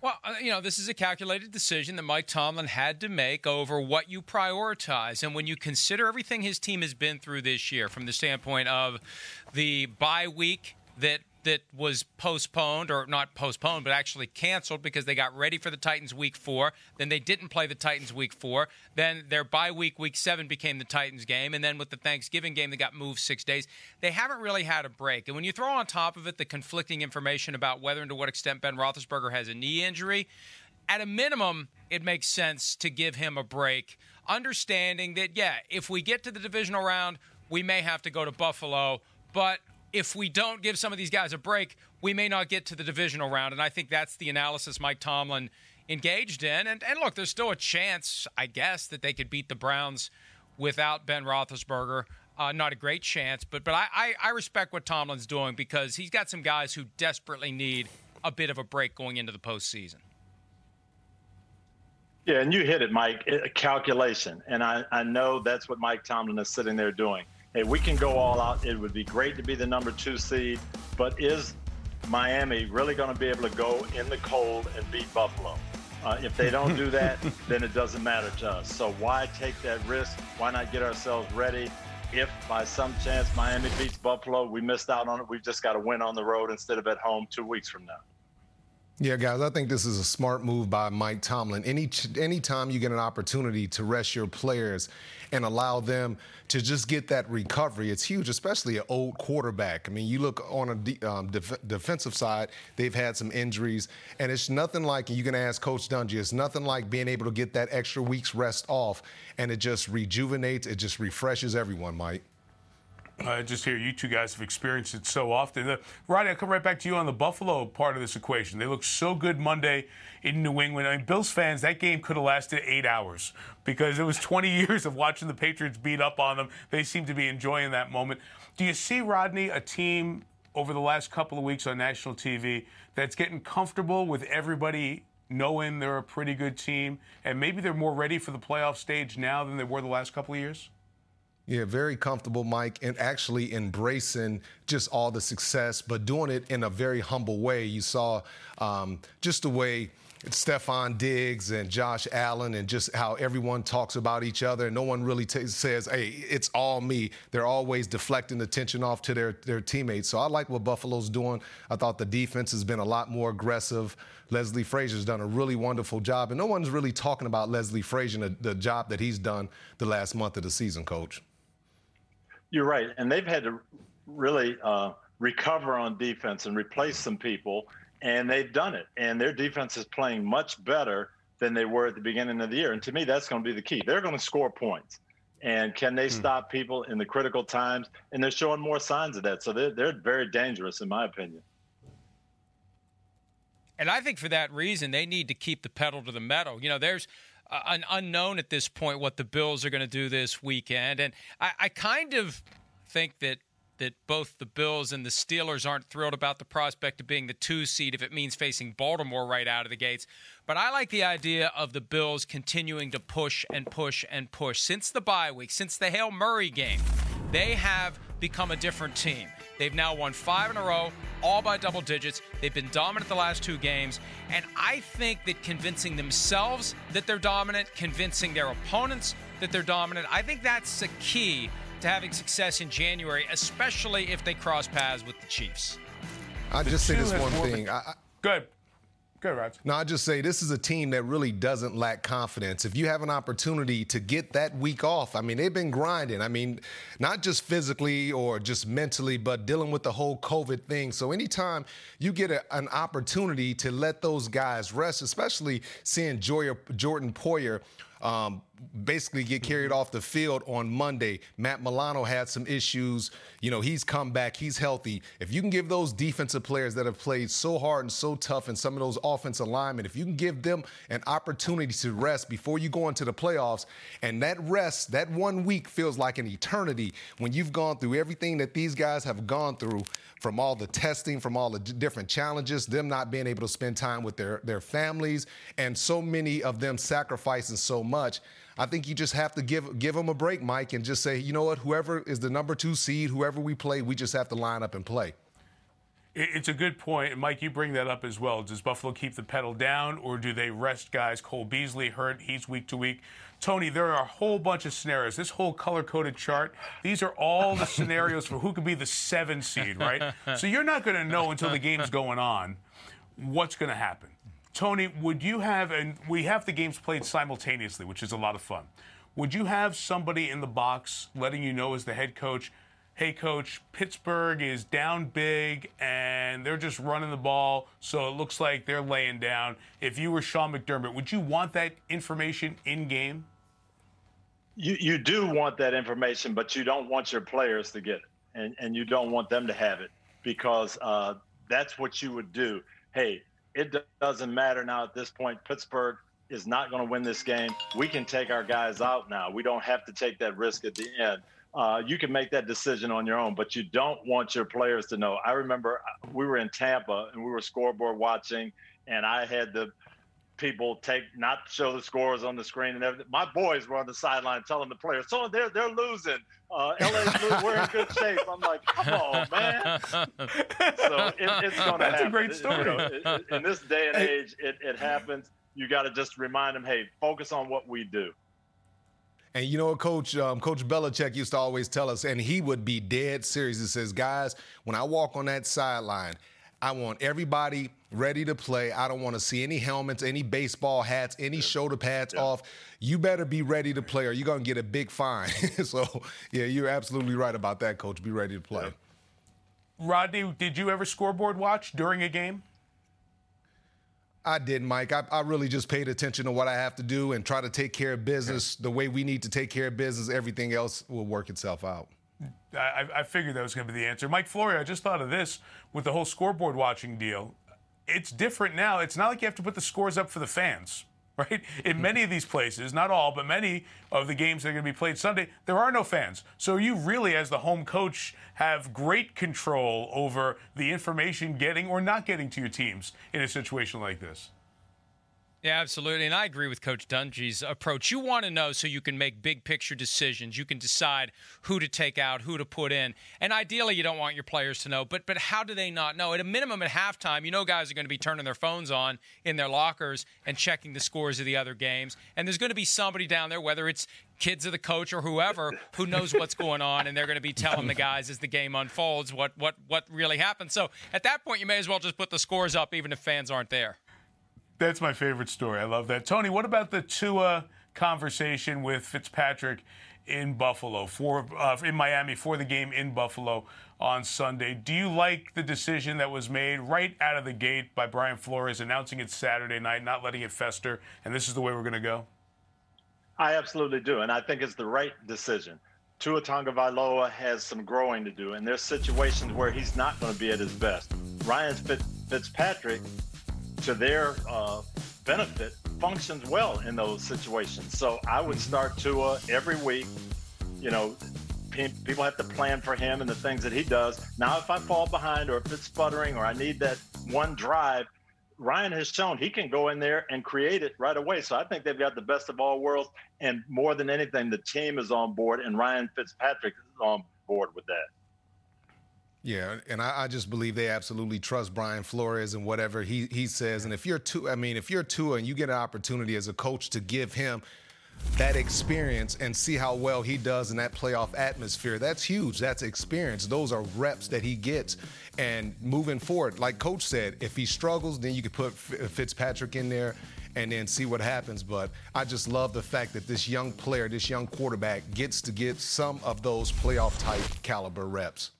Well, you know, this is a calculated decision that Mike Tomlin had to make over what you prioritize. And when you consider everything his team has been through this year from the standpoint of the bye week that was postponed, or not postponed, but actually canceled because they got ready for the Titans Week 4. Then they didn't play the Titans Week 4. Then their bye week, Week 7, became the Titans game. And then with the Thanksgiving game, they got moved 6 days. They haven't really had a break. And when you throw on top of it the conflicting information about whether and to what extent Ben Roethlisberger has a knee injury, at a minimum, it makes sense to give him a break, understanding that, yeah, if we get to the divisional round, we may have to go to Buffalo, but if we don't give some of these guys a break, we may not get to the divisional round. And I think that's the analysis Mike Tomlin engaged in. And look, there's still a chance, I guess, that they could beat the Browns without Ben Roethlisberger. Not a great chance, but I respect what Tomlin's doing because he's got some guys who desperately need a bit of a break going into the postseason. Yeah, and you hit it, Mike, a calculation. And I know that's what Mike Tomlin is sitting there doing. Hey, we can go all out. It would be great to be the number 2 seed, but is Miami really going to be able to go in the cold and beat Buffalo? If they don't do that, then it doesn't matter to us. So why take that risk? Why not get ourselves ready? If by some chance Miami beats Buffalo, we missed out on it. We've just got to win on the road instead of at home 2 weeks from now. Yeah, guys, I think this is a smart move by Mike Tomlin. Any time you get an opportunity to rest your players and allow them to just get that recovery, it's huge, especially an old quarterback. I mean, you look on a defensive side, they've had some injuries, and it's nothing like, and you can ask Coach Dungy, it's nothing like being able to get that extra week's rest off, and it just rejuvenates, it just refreshes everyone, Mike. I just hear you two guys have experienced it so often. Rodney, I'll come right back to you on the Buffalo part of this equation. They looked so good Monday in New England. I mean, Bills fans, that game could have lasted 8 hours because it was 20 years of watching the Patriots beat up on them. They seem to be enjoying that moment. Do you see, Rodney, a team over the last couple of weeks on national TV that's getting comfortable with everybody knowing they're a pretty good team and maybe they're more ready for the playoff stage now than they were the last couple of years? Yeah, very comfortable, Mike, and actually embracing just all the success, but doing it in a very humble way. You saw just the way Stephon Diggs and Josh Allen and just how everyone talks about each other and no one really says, hey, it's all me. They're always deflecting attention off to their teammates. So I like what Buffalo's doing. I thought the defense has been a lot more aggressive. Leslie Frazier's done a really wonderful job, and no one's really talking about Leslie Frazier and the job that he's done the last month of the season, Coach. You're right, and they've had to really recover on defense and replace some people, and they've done it. And their defense is playing much better than they were at the beginning of the year. And to me, that's going to be the key. They're going to score points. And can they stop people in the critical times? And they're showing more signs of that. So they're very dangerous, in my opinion. And I think for that reason, they need to keep the pedal to the metal. You know, there's an unknown at this point what the Bills are going to do this weekend. And I kind of think that both the Bills and the Steelers aren't thrilled about the prospect of being the 2 seed if it means facing Baltimore right out of the gates. But I like the idea of the Bills continuing to push and push and push. Since the bye week, since the Hail Murray game, they have become a different team. They've now won 5 in a row, all by double digits. They've been dominant the last 2 games. And I think that convincing themselves that they're dominant, convincing their opponents that they're dominant, I think that's the key to having success in January, especially if they cross paths with the Chiefs. I just say this one thing. Good. Good, Rod. No, I just say this is a team that really doesn't lack confidence. If you have an opportunity to get that week off, I mean, they've been grinding. I mean, not just physically or just mentally, but dealing with the whole COVID thing. So anytime you get an opportunity to let those guys rest, especially seeing Jordan Poyer basically get carried off the field on Monday. Matt Milano had some issues. You know, he's come back. He's healthy. If you can give those defensive players that have played so hard and so tough and some of those offensive linemen, if you can give them an opportunity to rest before you go into the playoffs, and that rest, that 1 week feels like an eternity when you've gone through everything that these guys have gone through, from all the testing, from all the different challenges, them not being able to spend time with their families, and so many of them sacrificing so much. I think you just have to give them a break, Mike, and just say, you know what, whoever is the number two seed, whoever we play, we just have to line up and play. It's a good point. And, Mike, you bring that up as well. Does Buffalo keep the pedal down, or do they rest guys? Cole Beasley hurt. He's week to week. Tony, there are a whole bunch of scenarios. This whole color-coded chart, these are all the scenarios for who could be the 7 seed, right? So you're not going to know until the game's going on what's going to happen. Tony, would you have, and we have the games played simultaneously, which is a lot of fun. Would you have somebody in the box letting you know as the head coach, hey, coach, Pittsburgh is down big and they're just running the ball, so it looks like they're laying down. If you were Sean McDermott, would you want that information in game? You do want that information, but you don't want your players to get it, and you don't want them to have it, because that's what you would do. Hey, it doesn't matter now at this point. Pittsburgh is not going to win this game. We can take our guys out now. We don't have to take that risk at the end. You can make that decision on your own, but you don't want your players to know. I remember we were in Tampa, and we were scoreboard watching, and I had the people not show the scores on the screen and everything. My boys were on the sideline telling the players, so they're losing. LA's we're in good shape. I'm like, come on, man. So it's going to happen. That's a great story. In this day and age, it happens. You got to just remind them, hey, focus on what we do. And you know what, Coach Belichick used to always tell us, and he would be dead serious. He says, guys, when I walk on that sideline, I want everybody ready to play. I don't want to see any helmets, any baseball hats, any shoulder pads off. You better be ready to play or you're going to get a big fine. So, yeah, you're absolutely right about that, Coach. Be ready to play. Yeah. Rodney, did you ever scoreboard watch during a game? I did, Mike. I really just paid attention to what I have to do and try to take care of business the way we need to take care of business. Everything else will work itself out. I figured that was going to be the answer. Mike Florio, I just thought of this with the whole scoreboard watching deal. It's different now. It's not like you have to put the scores up for the fans, right? In many of these places, not all, but many of the games that are going to be played Sunday, there are no fans. So you really, as the home coach, have great control over the information getting or not getting to your teams in a situation like this. Yeah, absolutely. And I agree with Coach Dungy's approach. You want to know so you can make big picture decisions. You can decide who to take out, who to put in. And ideally, you don't want your players to know. But how do they not know? At a minimum, at halftime, you know guys are going to be turning their phones on in their lockers and checking the scores of the other games. And there's going to be somebody down there, whether it's kids of the coach or whoever, who knows what's going on, and they're going to be telling the guys as the game unfolds what really happened. So at that point, you may as well just put the scores up even if fans aren't there. That's my favorite story. I love that. Tony, what about the Tua conversation with Fitzpatrick in Buffalo, in Miami, for the game in Buffalo on Sunday? Do you like the decision that was made right out of the gate by Brian Flores, announcing it Saturday night, not letting it fester, and this is the way we're going to go? I absolutely do, and I think it's the right decision. Tua Tagovailoa has some growing to do, and there's situations where he's not going to be at his best. Ryan Fitzpatrick, to their benefit, functions well in those situations. So I would start Tua every week. You know, people have to plan for him and the things that he does. Now, if I fall behind or if it's sputtering or I need that one drive, Ryan has shown he can go in there and create it right away. So I think they've got the best of all worlds. And more than anything, the team is on board and Ryan Fitzpatrick is on board with that. Yeah, and I just believe they absolutely trust Brian Flores and whatever he says. And if you're Tua and you get an opportunity as a coach to give him that experience and see how well he does in that playoff atmosphere, that's huge. That's experience. Those are reps that he gets. And moving forward, like Coach said, if he struggles, then you could put Fitzpatrick in there and then see what happens. But I just love the fact that this young player, this young quarterback, gets to get some of those playoff-type caliber reps.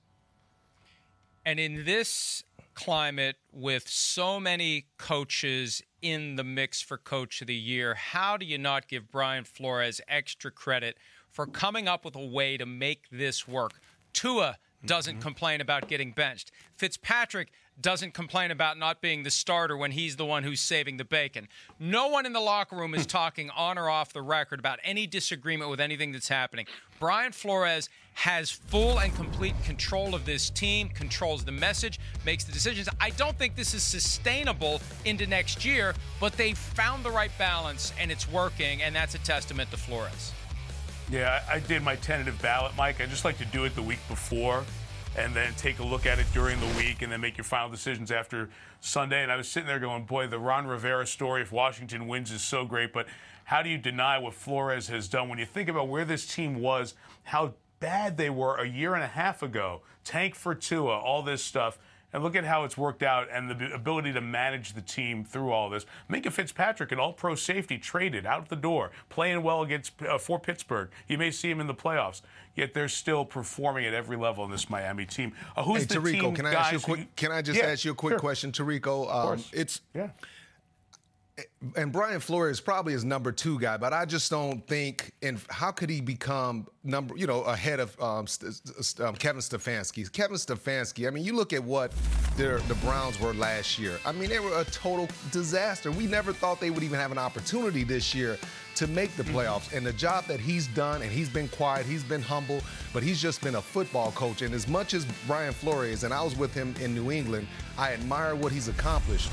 And in this climate with so many coaches in the mix for Coach of the Year, how do you not give Brian Flores extra credit for coming up with a way to make this work? Tua doesn't complain about getting benched. Fitzpatrick doesn't complain about not being the starter when he's the one who's saving the bacon. No one in the locker room is talking on or off the record about any disagreement with anything that's happening. Brian Flores has full and complete control of this team, controls the message, makes the decisions. I don't think this is sustainable into next year, but they found the right balance, and it's working, and that's a testament to Flores. Yeah, I did my tentative ballot, Mike. I just like to do it the week before and then take a look at it during the week and then make your final decisions after Sunday. And I was sitting there going, boy, the Ron Rivera story, if Washington wins, is so great. But how do you deny what Flores has done? When you think about where this team was, how bad they were a year and a half ago, tank for Tua, all this stuff, and look at how it's worked out and the ability to manage the team through all this. Minkah Fitzpatrick, an all-pro safety, traded out the door, playing well against for Pittsburgh. You may see him in the playoffs. Yet they're still performing at every level in this Miami team. Who's the Tirico, team? Can I ask you a quick? Can I just ask you a quick question, Tirico? Of course. And Brian Flores probably is number two guy, but I just don't think. And how could he become ahead of Kevin Stefanski? Kevin Stefanski. I mean, you look at what the Browns were last year. I mean, they were a total disaster. We never thought they would even have an opportunity this year to make the playoffs. And the job that he's done, and he's been quiet, he's been humble, but he's just been a football coach. And as much as Brian Flores, and I was with him in New England, I admire what he's accomplished.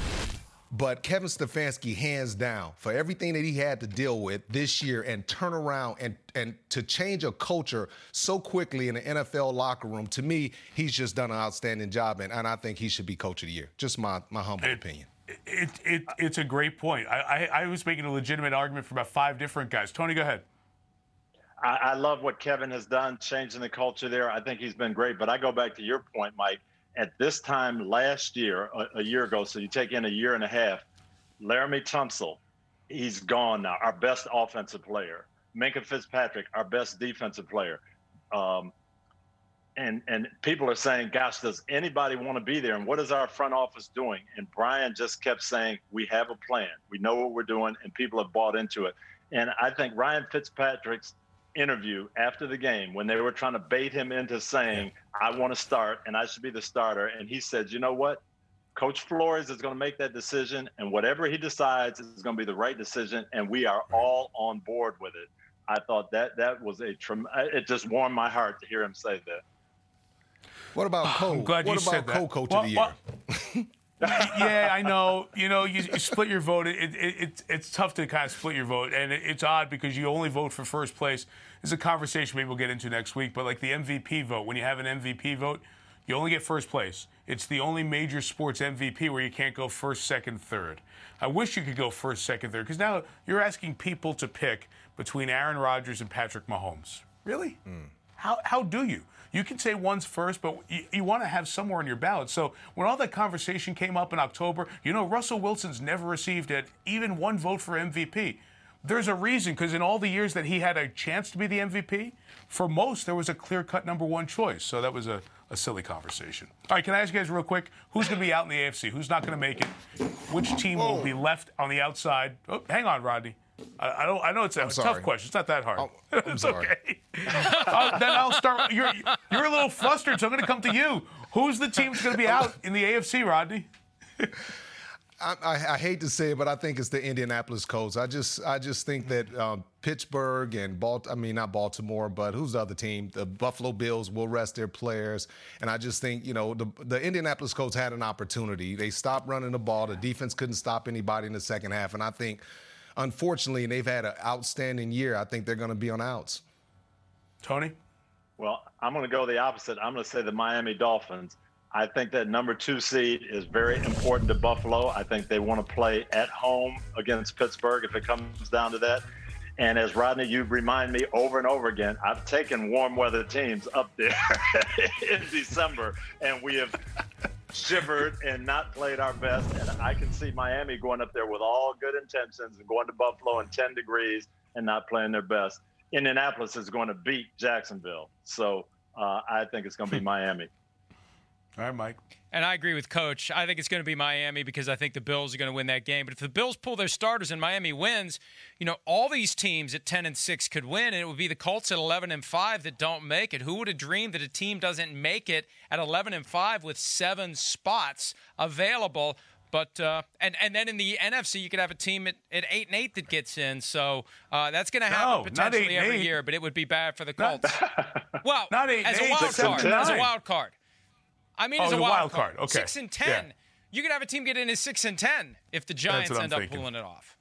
But Kevin Stefanski, hands down, for everything that he had to deal with this year and turn around and to change a culture so quickly in the NFL locker room, to me, he's just done an outstanding job, and I think he should be Coach of the Year. Just my humble opinion. It's a great point. I was making a legitimate argument for about five different guys. Tony, go ahead. I love what Kevin has done, changing the culture there. I think he's been great, but I go back to your point, Mike. At this time last year, a year ago, so you take in a year and a half, Laramie Tunsil, he's gone now, our best offensive player. Minkah Fitzpatrick, our best defensive player. And people are saying, gosh, does anybody want to be there? And what is our front office doing? And Brian just kept saying, we have a plan. We know what we're doing, and people have bought into it. And I think Ryan Fitzpatrick's interview after the game, when they were trying to bait him into saying, I want to start and I should be the starter, and he said, you know what, Coach Flores is going to make that decision, and whatever he decides is going to be the right decision, and we are all on board with it. I thought that was it just warmed my heart to hear him say that. What about Coach of the Year? Yeah, I know. You know, you split your vote. It's tough to kind of split your vote, and it's odd because you only vote for first place. It's a conversation maybe we'll get into next week, but like the MVP vote, when you have an MVP vote, you only get first place. It's the only major sports MVP where you can't go first, second, third. I wish you could go first, second, third, because now you're asking people to pick between Aaron Rodgers and Patrick Mahomes. Really? How do you? You can say one's first, but you want to have somewhere on your ballot. So when all that conversation came up in October, Russell Wilson's never received even one vote for MVP. There's a reason, because in all the years that he had a chance to be the MVP, for most, there was a clear-cut number one choice. So that was a silly conversation. All right, can I ask you guys real quick, who's going to be out in the AFC? Who's not going to make it? Which team will be left on the outside? Oh, hang on, Rodney. I know it's a tough question. It's not that hard. It's okay. Then I'll start. You're a little flustered, so I'm going to come to you. Who's the team that's going to be out in the AFC, Rodney? I hate to say it, but I think it's the Indianapolis Colts. I just think that Pittsburgh and not Baltimore, but who's the other team? The Buffalo Bills will rest their players, and I just think the Indianapolis Colts had an opportunity. They stopped running the ball. The defense couldn't stop anybody in the second half, and I think, unfortunately, and they've had an outstanding year, I think they're going to be on outs. Tony? Well, I'm going to go the opposite. I'm going to say the Miami Dolphins. I think that number 2 seed is very important to Buffalo. I think they want to play at home against Pittsburgh if it comes down to that. And as Rodney, you remind me over and over again, I've taken warm weather teams up there in December, and we have shivered and not played our best, and I can see Miami going up there with all good intentions and going to Buffalo in 10 degrees and not playing their best. Indianapolis is going to beat Jacksonville, so I think it's going to be Miami. All right, Mike. And I agree with Coach. I think it's going to be Miami because I think the Bills are going to win that game. But if the Bills pull their starters and Miami wins, you know, all these teams at 10-6 could win, and it would be the Colts at 11-5 that don't make it. Who would have dreamed that a team doesn't make it at 11-5 with 7 spots available? But and then in the NFC, you could have a team at 8-8 that gets in. So that's going to happen potentially every year. But it would be bad for the Colts. Well, not eight, as a wild card. As a wild card. I mean, as a wild card. Okay. 6-10. Yeah. You could have a team get in as 6-10 if the Giants end up pulling it off.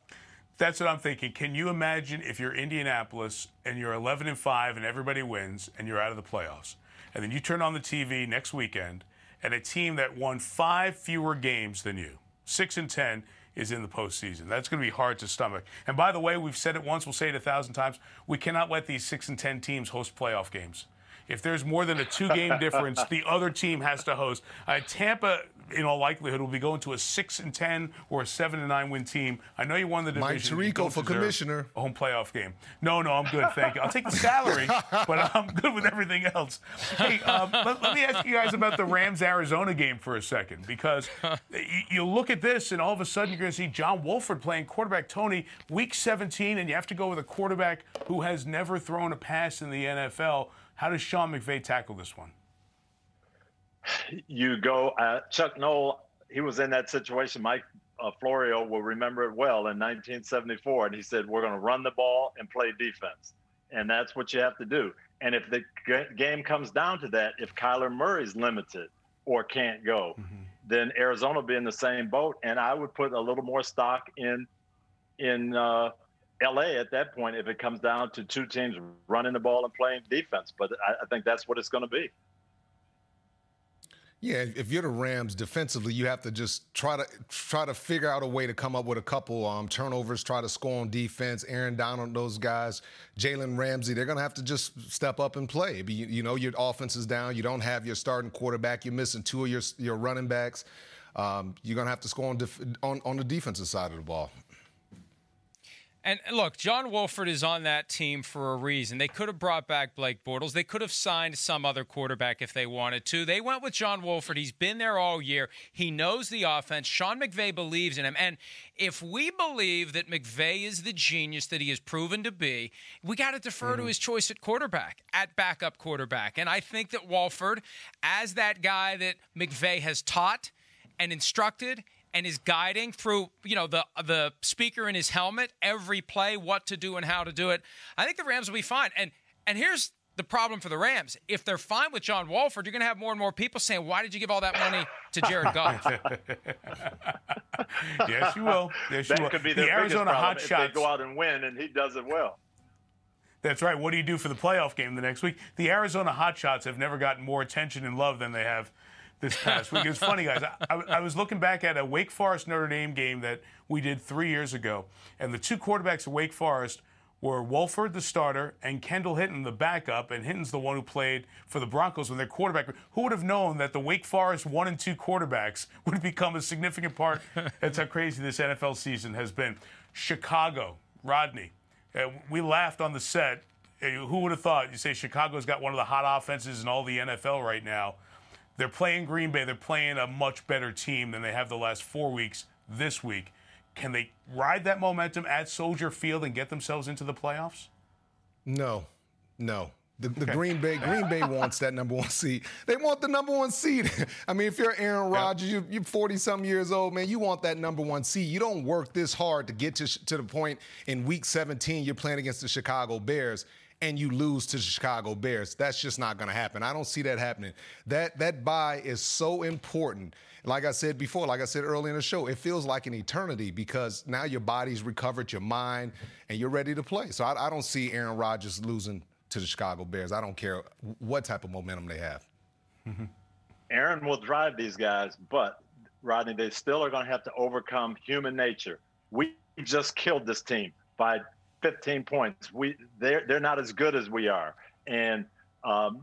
That's what I'm thinking. Can you imagine if you're Indianapolis and you're 11-5 and everybody wins and you're out of the playoffs, and then you turn on the TV next weekend and a team that won 5 fewer games than you, 6-10, is in the postseason? That's going to be hard to stomach. And by the way, we've said it once, we'll say it 1,000 times. We cannot let these 6-10 teams host playoff games. If there's more than a 2-game difference, the other team has to host. Tampa, in all likelihood, will be going to a 6-10 or a 7-9 win team. I know you won the division. Mike Tirico for commissioner. A home playoff game. No, I'm good, thank you. I'll take the salary, but I'm good with everything else. Hey, let me ask you guys about the Rams-Arizona game for a second, because you look at this, and all of a sudden you're going to see John Wolford playing quarterback. Tony, week 17, and you have to go with a quarterback who has never thrown a pass in the NFL. How does Sean McVay tackle this one? You go, Chuck Noll, he was in that situation. Mike Florio will remember it well in 1974. And he said, we're going to run the ball and play defense. And that's what you have to do. And if the game comes down to that, if Kyler Murray's limited or can't go, then Arizona will be in the same boat. And I would put a little more stock in L.A. at that point if it comes down to two teams running the ball and playing defense. But I think that's what it's going to be. Yeah, if you're the Rams defensively, you have to just try to figure out a way to come up with a couple turnovers, try to score on defense. Aaron Donald, those guys, Jalen Ramsey, they're going to have to just step up and play. You know, your offense is down. You don't have your starting quarterback. You're missing 2 of your running backs. You're going to have to score on the defensive side of the ball. And look, John Wolford is on that team for a reason. They could have brought back Blake Bortles. They could have signed some other quarterback if they wanted to. They went with John Wolford. He's been there all year. He knows the offense. Sean McVay believes in him. And if we believe that McVay is the genius that he has proven to be, we got to defer to his choice at quarterback, at backup quarterback. And I think that Wolford, as that guy that McVay has taught and instructed and is guiding through, you know, the speaker in his helmet, every play, what to do and how to do it, I think the Rams will be fine. And here's the problem for the Rams. If they're fine with John Wolford, you're going to have more and more people saying, why did you give all that money to Jared Goff? Yes, you will. Yes, you will. That could be the Arizona hot shot. They go out and win, and he does it well. That's right. What do you do for the playoff game the next week? The Arizona Hotshots have never gotten more attention and love than they have this past week. It's funny, guys. I was looking back at a Wake Forest-Notre Dame game that we did 3 years ago, and the 2 quarterbacks of Wake Forest were Wolford, the starter, and Kendall Hinton, the backup, and Hinton's the one who played for the Broncos when their quarterback. Who would have known that the Wake Forest 1 and 2 quarterbacks would become a significant part? That's how crazy this NFL season has been. Chicago, Rodney. We laughed on the set. Who would have thought? You say Chicago's got one of the hot offenses in all the NFL right now. They're playing Green Bay. They're playing a much better team than they have the last 4 weeks this week. Can they ride that momentum at Soldier Field and get themselves into the playoffs? No. The Green Bay wants that number 1 seed. They want the number 1 seed. I mean, if you're Aaron Rodgers, you're 40-some years old, man, you want that number 1 seed. You don't work this hard to get to the point in Week 17 you're playing against the Chicago Bears and you lose to the Chicago Bears. That's just not going to happen. I don't see that happening. That bye is so important. Like I said before, like I said earlier in the show, it feels like an eternity because now your body's recovered, your mind, and you're ready to play. So I don't see Aaron Rodgers losing to the Chicago Bears. I don't care what type of momentum they have. Aaron will drive these guys, but, Rodney, they still are going to have to overcome human nature. We just killed this team by 15 points. They're not as good as we are, and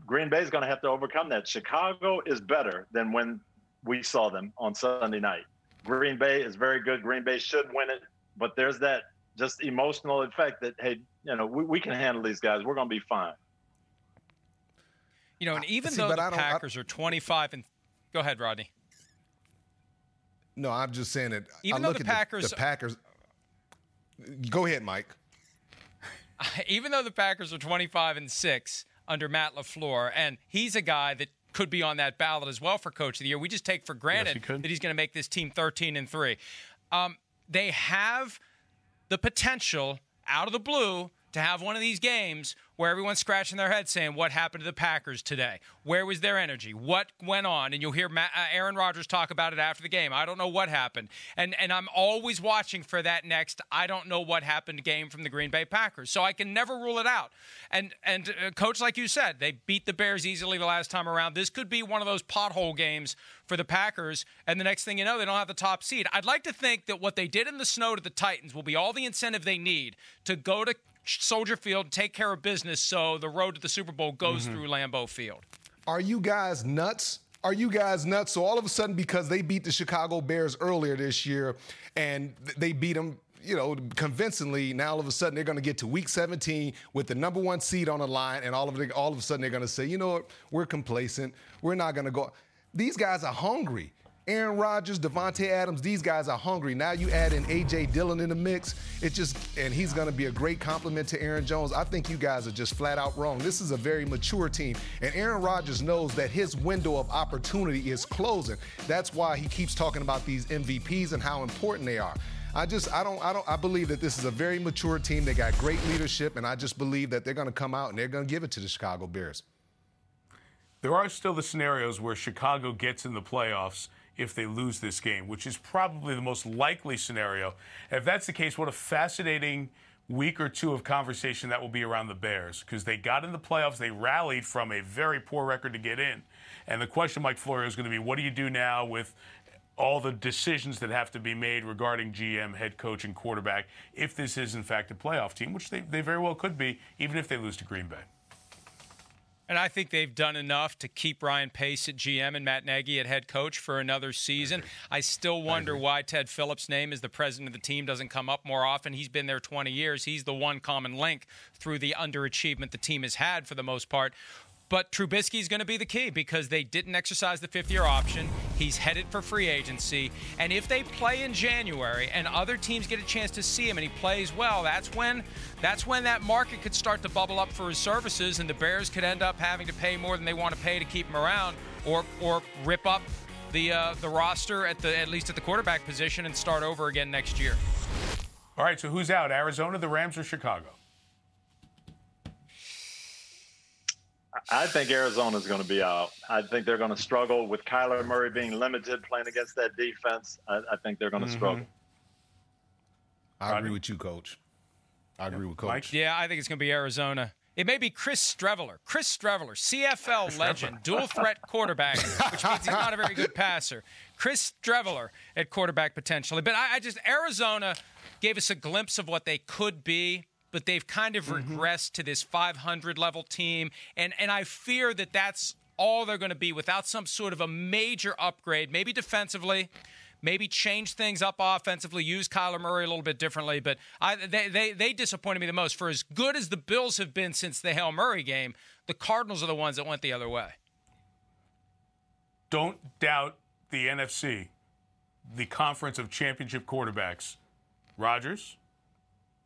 Green Bay's going to have to overcome that. Chicago is better than when we saw them on Sunday night. Green Bay is very good. Green Bay should win it, but there's that just emotional effect that, hey, you know, we can handle these guys. We're going to be fine. You know, and even though the Packers are 25 and Go ahead, Rodney. No, I'm just saying that. Even though the Packers. Go ahead, Mike. Even though the Packers are 25-6 under Matt LaFleur, and he's a guy that could be on that ballot as well for Coach of the Year, we just take for granted that he's going to make this team 13-3. They have the potential out of the blue to have one of these games where everyone's scratching their head saying, what happened to the Packers today? Where was their energy? What went on? And you'll hear Aaron Rodgers talk about it after the game. I don't know what happened. And I'm always watching for that next I don't know what happened game from the Green Bay Packers. So I can never rule it out. And Coach, like you said, they beat the Bears easily the last time around. This could be one of those pothole games for the Packers. And the next thing you know, they don't have the top seed. I'd like to think that what they did in the snow to the Titans will be all the incentive they need to go to Soldier Field, take care of business, so the road to the Super Bowl goes through Lambeau Field. Are you guys nuts? Are you guys nuts? So all of a sudden, because they beat the Chicago Bears earlier this year, and they beat them, you know, convincingly, now all of a sudden they're going to get to Week 17 with the number one seed on the line, and all of a sudden they're going to say, you know what, we're complacent. We're not going to go. These guys are hungry. Aaron Rodgers, Devontae Adams, these guys are hungry. Now you add in A.J. Dillon in the mix, and he's going to be a great compliment to Aaron Jones. I think you guys are just flat out wrong. This is a very mature team, and Aaron Rodgers knows that his window of opportunity is closing. That's why he keeps talking about these MVPs and how important they are. I believe that this is a very mature team. They got great leadership, and I just believe that they're going to come out and they're going to give it to the Chicago Bears. There are still the scenarios where Chicago gets in the playoffs if they lose this game, which is probably the most likely scenario. And if that's the case, what a fascinating week or two of conversation that will be around the Bears, because they got in the playoffs, they rallied from a very poor record to get in. And the question, Mike Florio, is going to be, what do you do now with all the decisions that have to be made regarding GM, head coach, and quarterback if this is, in fact, a playoff team, which they very well could be, even if they lose to Green Bay? And I think they've done enough to keep Ryan Pace at GM and Matt Nagy at head coach for another season. I still wonder why Ted Phillips' name as the president of the team doesn't come up more often. He's been there 20 years. He's the one common link through the underachievement the team has had for the most part. But Trubisky's going to be the key because they didn't exercise the fifth-year option. He's headed for free agency. And if they play in January and other teams get a chance to see him and he plays well, that's when that market could start to bubble up for his services, and the Bears could end up having to pay more than they want to pay to keep him around or rip up the roster at least at the quarterback position and start over again next year. All right, so who's out? Arizona, the Rams, or Chicago? I think Arizona's going to be out. I think they're going to struggle with Kyler Murray being limited, playing against that defense. I think they're going to struggle. I agree with you, Coach. I agree with Coach. Mike? Yeah, I think it's going to be Arizona. It may be Chris Streveler, CFL legend, dual-threat quarterback, which means he's not a very good passer. Chris Streveler at quarterback potentially. But Arizona gave us a glimpse of what they could be, but they've kind of regressed to this 500 level team. And I fear that that's all they're going to be without some sort of a major upgrade, maybe defensively, maybe change things up offensively, use Kyler Murray a little bit differently. But they disappointed me the most. For as good as the Bills have been since the Hail Murray game, the Cardinals are the ones that went the other way. Don't doubt the NFC, the conference of championship quarterbacks. Rodgers,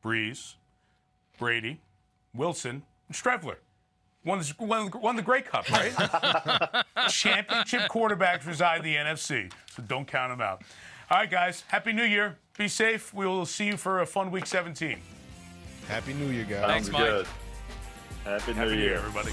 Breeze, Brady, Wilson, and Streveler. Won the Grey Cup, right? Championship quarterbacks reside in the NFC, so don't count them out. All right, guys, Happy New Year. Be safe. We will see you for a fun Week 17. Happy New Year, guys. Thanks, Mike. Happy New Year, everybody.